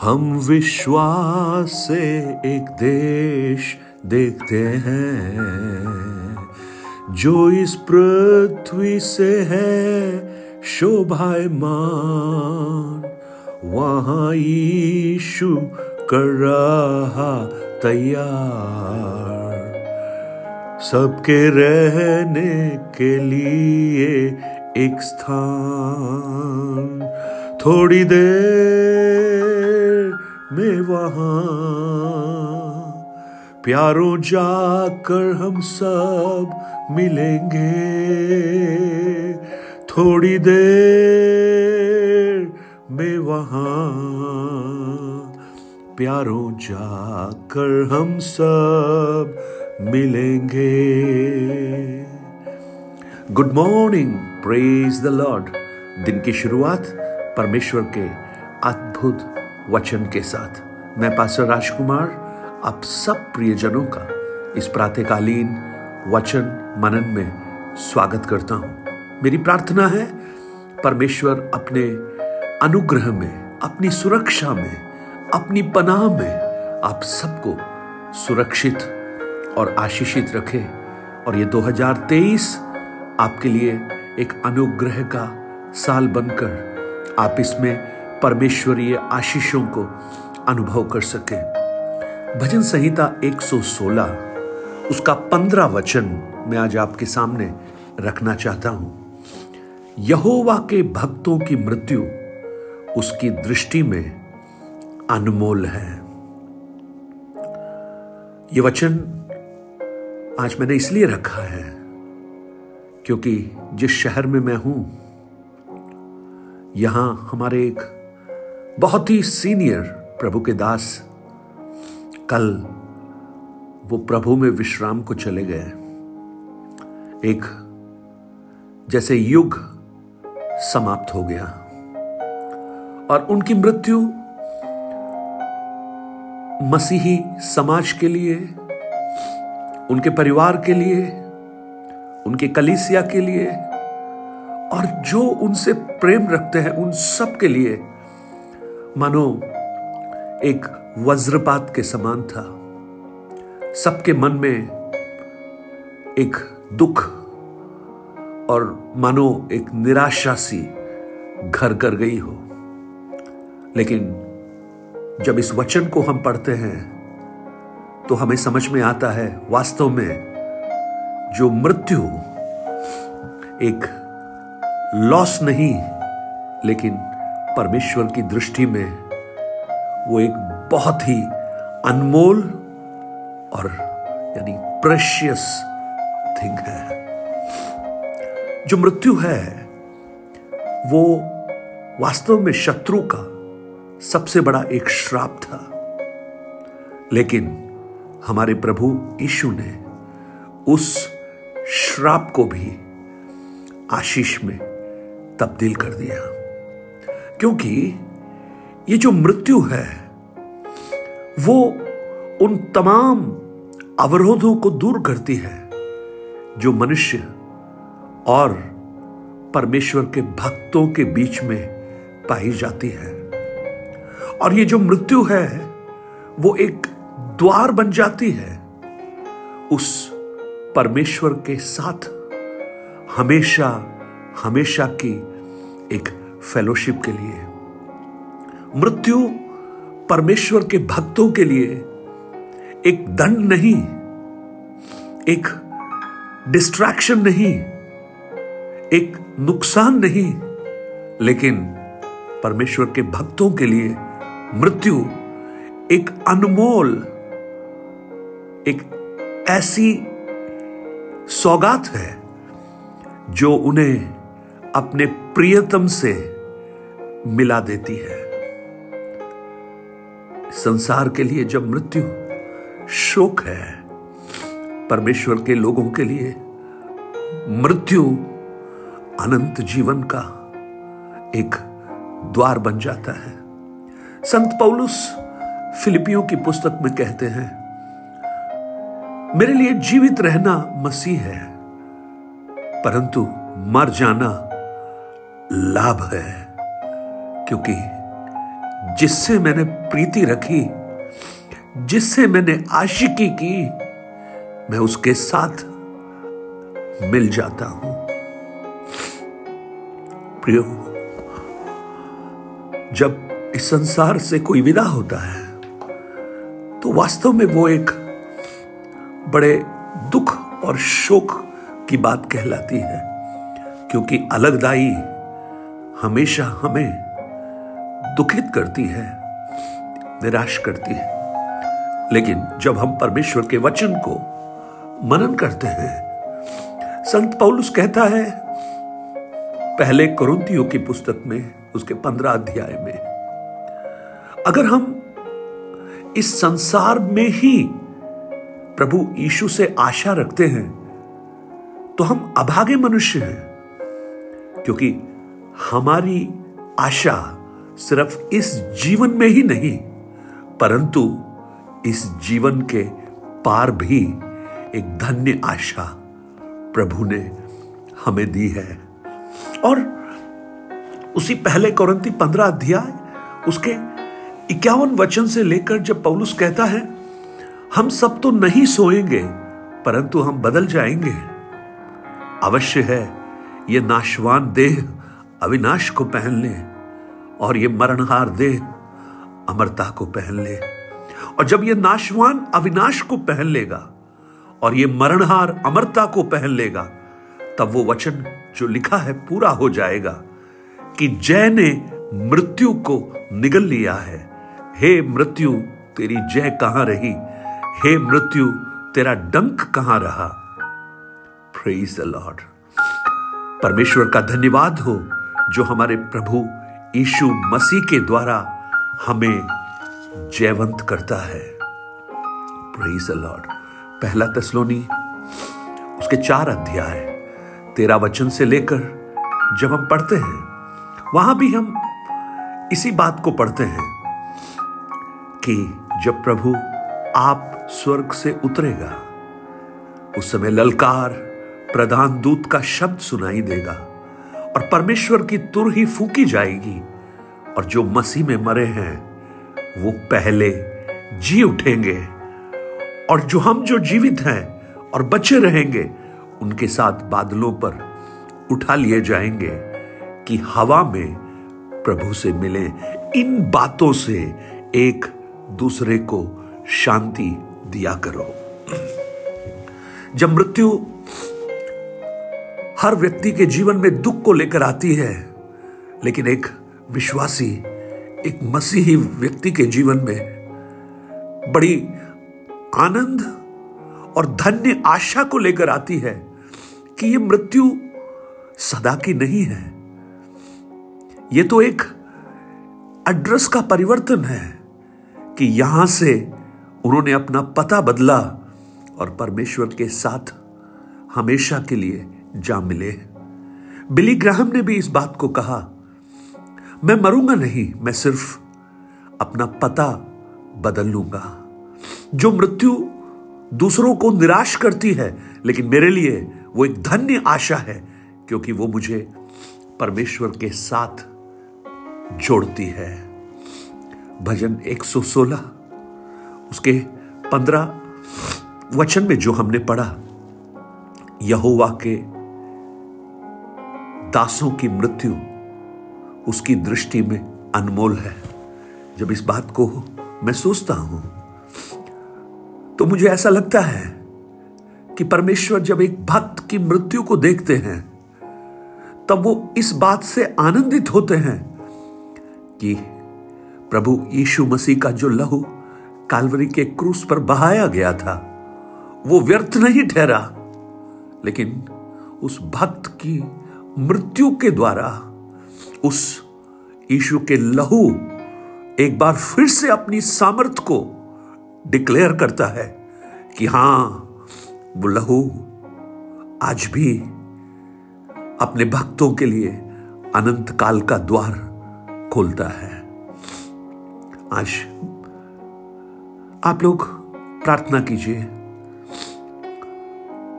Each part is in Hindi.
हम विश्वास से एक देश देखते हैं जो इस पृथ्वी से है शोभायमान। वहाँ यीशु कर रहा तैयार सबके रहने के लिए एक स्थान। थोड़ी देर में वहाँ प्यारों जाकर हम सब मिलेंगे। थोड़ी देर में वहाँ प्यारों जाकर हम सब मिलेंगे। Good morning, praise the Lord. दिन की शुरुआत परमेश्वर के अद्भुत वचन के साथ मैं पास्टर राजकुमार आप सब प्रियजनों का इस प्रातःकालीन वचन मनन में स्वागत करता हूँ। मेरी प्रार्थना है परमेश्वर अपने अनुग्रह में, अपनी सुरक्षा में, अपनी पनाह में आप सबको सुरक्षित और आशीषित रखे और ये 2023 आपके लिए एक अनुग्रह का साल बनकर आप इसमें परमेश्वरीय आशीषों को अनुभव कर सकें। भजन संहिता 116 उसका 15 वचन मैं आज आपके सामने रखना चाहता हूँ। यहोवा के भक्तों की मृत्यु उसकी दृष्टि में अनमोल है। ये वचन आज मैंने इसलिए रखा है क्योंकि जिस शहर में मैं हूं यहां हमारे एक बहुत ही सीनियर प्रभु के दास कल वो प्रभु में विश्राम को चले गए। एक जैसे युग समाप्त हो गया और उनकी मृत्यु मसीही समाज के लिए, उनके परिवार के लिए, उनके कलीसिया के लिए और जो उनसे प्रेम रखते हैं उन सब के लिए मानो एक वज्रपात के समान था। सबके मन में एक दुख और मानो एक निराशा सी घर कर गई हो। लेकिन जब इस वचन को हम पढ़ते हैं तो हमें समझ में आता है वास्तव में जो मृत्यु एक लॉस नहीं लेकिन परमेश्वर की दृष्टि में वो एक बहुत ही अनमोल और यानी प्रेशियस थिंग है। जो मृत्यु है वो वास्तव में शत्रु का सबसे बड़ा एक श्राप था, लेकिन हमारे प्रभु यीशु ने उस श्राप को भी आशीष में तब्दील कर दिया। क्योंकि ये जो मृत्यु है वो उन तमाम अवरोधों को दूर करती है जो मनुष्य और परमेश्वर के भक्तों के बीच में पाई जाती है। और ये जो मृत्यु है वो एक द्वार बन जाती है उस परमेश्वर के साथ हमेशा हमेशा की एक फेलोशिप के लिए। मृत्यु परमेश्वर के भक्तों के लिए एक दंड नहीं, एक डिस्ट्रैक्शन नहीं, एक नुकसान नहीं, लेकिन परमेश्वर के भक्तों के लिए मृत्यु एक अनमोल, एक ऐसी सौगात है जो उन्हें अपने प्रियतम से मिला देती है। संसार के लिए जब मृत्यु शोक है, परमेश्वर के लोगों के लिए मृत्यु अनंत जीवन का एक द्वार बन जाता है। संत पौलुस फिलिपियों की पुस्तक में कहते हैं, मेरे लिए जीवित रहना मसीह है परंतु मर जाना लाभ है, क्योंकि जिससे मैंने प्रीति रखी, जिससे मैंने आशिकी की, मैं उसके साथ मिल जाता हूं। प्रियो, जब इस संसार से कोई विदा होता है तो वास्तव में वो एक बड़े दुख और शोक की बात कहलाती है, क्योंकि अलगदाई हमेशा हमें दुखित करती है, निराश करती है। लेकिन जब हम परमेश्वर के वचन को मनन करते हैं, संत पौलुस कहता है पहले कुरिन्थियों की पुस्तक में उसके 15 अध्याय में, अगर हम इस संसार में ही प्रभु यीशु से आशा रखते हैं तो हम अभागे मनुष्य हैं, क्योंकि हमारी आशा सिर्फ इस जीवन में ही नहीं परंतु इस जीवन के पार भी एक धन्य आशा प्रभु ने हमें दी है। और उसी पहले कुरिन्थी 15 अध्याय उसके 51 वचन से लेकर जब पौलुस कहता है हम सब तो नहीं सोएंगे परंतु हम बदल जाएंगे, अवश्य है ये नाशवान देह अविनाश को पहन ले और ये मरणहार देह अमरता को पहन ले। और जब ये नाशवान अविनाश को पहन लेगा और ये मरणहार अमरता को पहन लेगा, तब वो वचन जो लिखा है पूरा हो जाएगा कि जय ने मृत्यु को निगल लिया है, हे मृत्यु तेरी जय कहां रही, हे मृत्यु तेरा डंक कहां रहा। Praise the Lord. परमेश्वर का धन्यवाद हो जो हमारे प्रभु यीशु मसीह के द्वारा हमें जयवंत करता है। Praise the Lord. पहला थेसलोनी उसके 4 अध्याय 13 वचन से लेकर जब हम पढ़ते हैं, वहां भी हम इसी बात को पढ़ते हैं कि जब प्रभु आप स्वर्ग से उतरेगा उस समय ललकार प्रधान दूत का शब्द सुनाई देगा और परमेश्वर की तुरही फूकी जाएगी और जो मसीह में मरे हैं वो पहले जी उठेंगे, और जो हम जो जीवित हैं और बचे रहेंगे उनके साथ बादलों पर उठा लिए जाएंगे कि हवा में प्रभु से मिले। इन बातों से एक दूसरे को शांति दिया करो। जब मृत्यु हर व्यक्ति के जीवन में दुख को लेकर आती है, लेकिन एक विश्वासी, एक मसीही व्यक्ति के जीवन में बड़ी आनंद और धन्य आशा को लेकर आती है कि यह मृत्यु सदा की नहीं है, यह तो एक एड्रेस का परिवर्तन है कि यहां से उन्होंने अपना पता बदला और परमेश्वर के साथ हमेशा के लिए जा मिले। बिली ग्राहम ने भी इस बात को कहा, मैं मरूंगा नहीं, मैं सिर्फ अपना पता बदल लूंगा। जो मृत्यु दूसरों को निराश करती है, लेकिन मेरे लिए वो एक धन्य आशा है क्योंकि वो मुझे परमेश्वर के साथ जोड़ती है। भजन 116 उसके 15 वचन में जो हमने पढ़ा, यहोवा के दासों की मृत्यु उसकी दृष्टि में अनमोल है। जब इस बात को मैं सोचता हूं तो मुझे ऐसा लगता है कि परमेश्वर जब एक भक्त की मृत्यु को देखते हैं तब वो इस बात से आनंदित होते हैं कि प्रभु यीशु मसीह का जो लहू कालवरी के क्रूस पर बहाया गया था वो व्यर्थ नहीं ठहरा, लेकिन उस भक्त की मृत्यु के द्वारा उस यीशु के लहू एक बार फिर से अपनी सामर्थ को डिक्लेयर करता है कि हां, वो लहू आज भी अपने भक्तों के लिए अनंत काल का द्वार खोलता है। आज आप लोग प्रार्थना कीजिए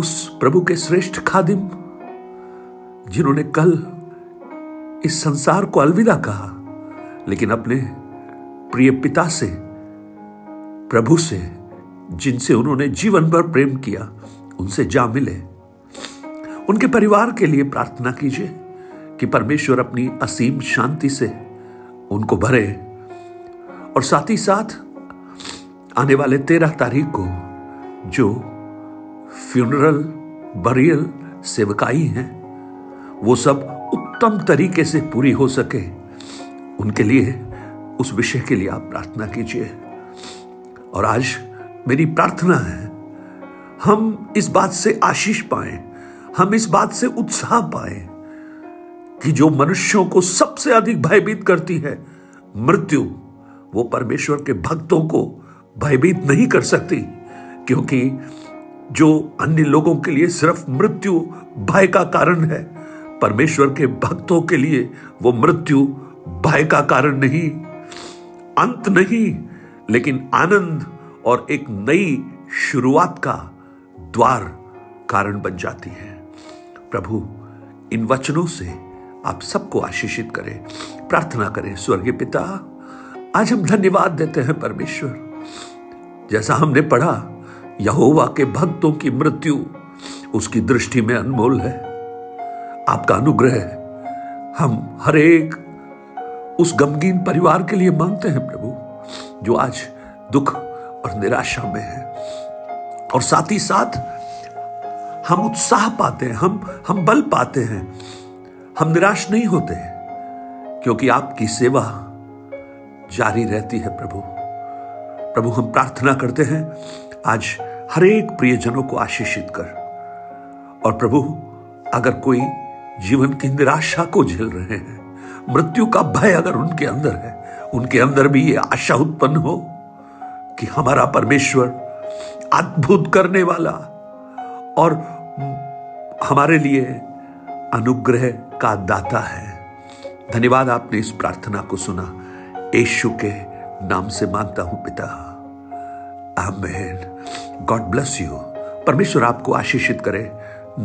उस प्रभु के श्रेष्ठ खादिम जिन्होंने कल इस संसार को अलविदा कहा, लेकिन अपने प्रिय पिता से, प्रभु से, जिनसे उन्होंने जीवन भर प्रेम किया, उनसे जा मिले। उनके परिवार के लिए प्रार्थना कीजिए कि परमेश्वर अपनी असीम शांति से उनको भरे, और साथ ही साथ आने वाले 13 तारीख को जो फ्यूनरल बरियल सेवकाई हैं वो सब उत्तम तरीके से पूरी हो सके, उनके लिए, उस विषय के लिए आप प्रार्थना कीजिए। और आज मेरी प्रार्थना है हम इस बात से आशीष पाएं, हम इस बात से उत्साह पाएं कि जो मनुष्यों को सबसे अधिक भयभीत करती है मृत्यु, वो परमेश्वर के भक्तों को भयभीत नहीं कर सकती, क्योंकि जो अन्य लोगों के लिए सिर्फ मृत्यु भय का कारण है, परमेश्वर के भक्तों के लिए वो मृत्यु भय का कारण नहीं, अंत नहीं, लेकिन आनंद और एक नई शुरुआत का द्वार कारण बन जाती है। प्रभु इन वचनों से आप सबको आशीषित करें। प्रार्थना करें। स्वर्गीय पिता, आज हम धन्यवाद देते हैं परमेश्वर, जैसा हमने पढ़ा यहोवा के भक्तों की मृत्यु उसकी दृष्टि में अनमोल है। आपका अनुग्रह हम हर एक उस गमगीन परिवार के लिए मांगते हैं प्रभु, जो आज दुख और निराशा में है, और साथ ही साथ हम उत्साह पाते हैं, हम बल पाते हैं, हम निराश नहीं होते, क्योंकि आपकी सेवा जारी रहती है प्रभु। प्रभु हम प्रार्थना करते हैं आज हर एक प्रियजनों को आशीषित कर, और प्रभु अगर कोई जीवन की निराशा को झेल रहे हैं, मृत्यु का भय अगर उनके अंदर है, उनके अंदर भी ये आशा उत्पन्न हो कि हमारा परमेश्वर अद्भुत करने वाला और हमारे लिए अनुग्रह का दाता है। धन्यवाद आपने इस प्रार्थना को सुना, यीशु के नाम से मांगता हूं पिता, आमेन। God bless you. परमेश्वर आपको आशीषित करे।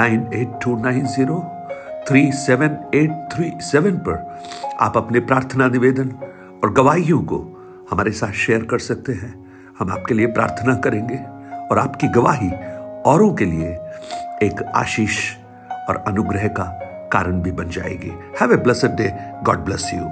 9829037837 पर आप अपने प्रार्थना निवेदन और गवाहियों को हमारे साथ शेयर कर सकते हैं। हम आपके लिए प्रार्थना करेंगे और आपकी गवाही औरों के लिए एक आशीष और अनुग्रह का कारण भी बन जाएगी। Have a blessed day. God bless you.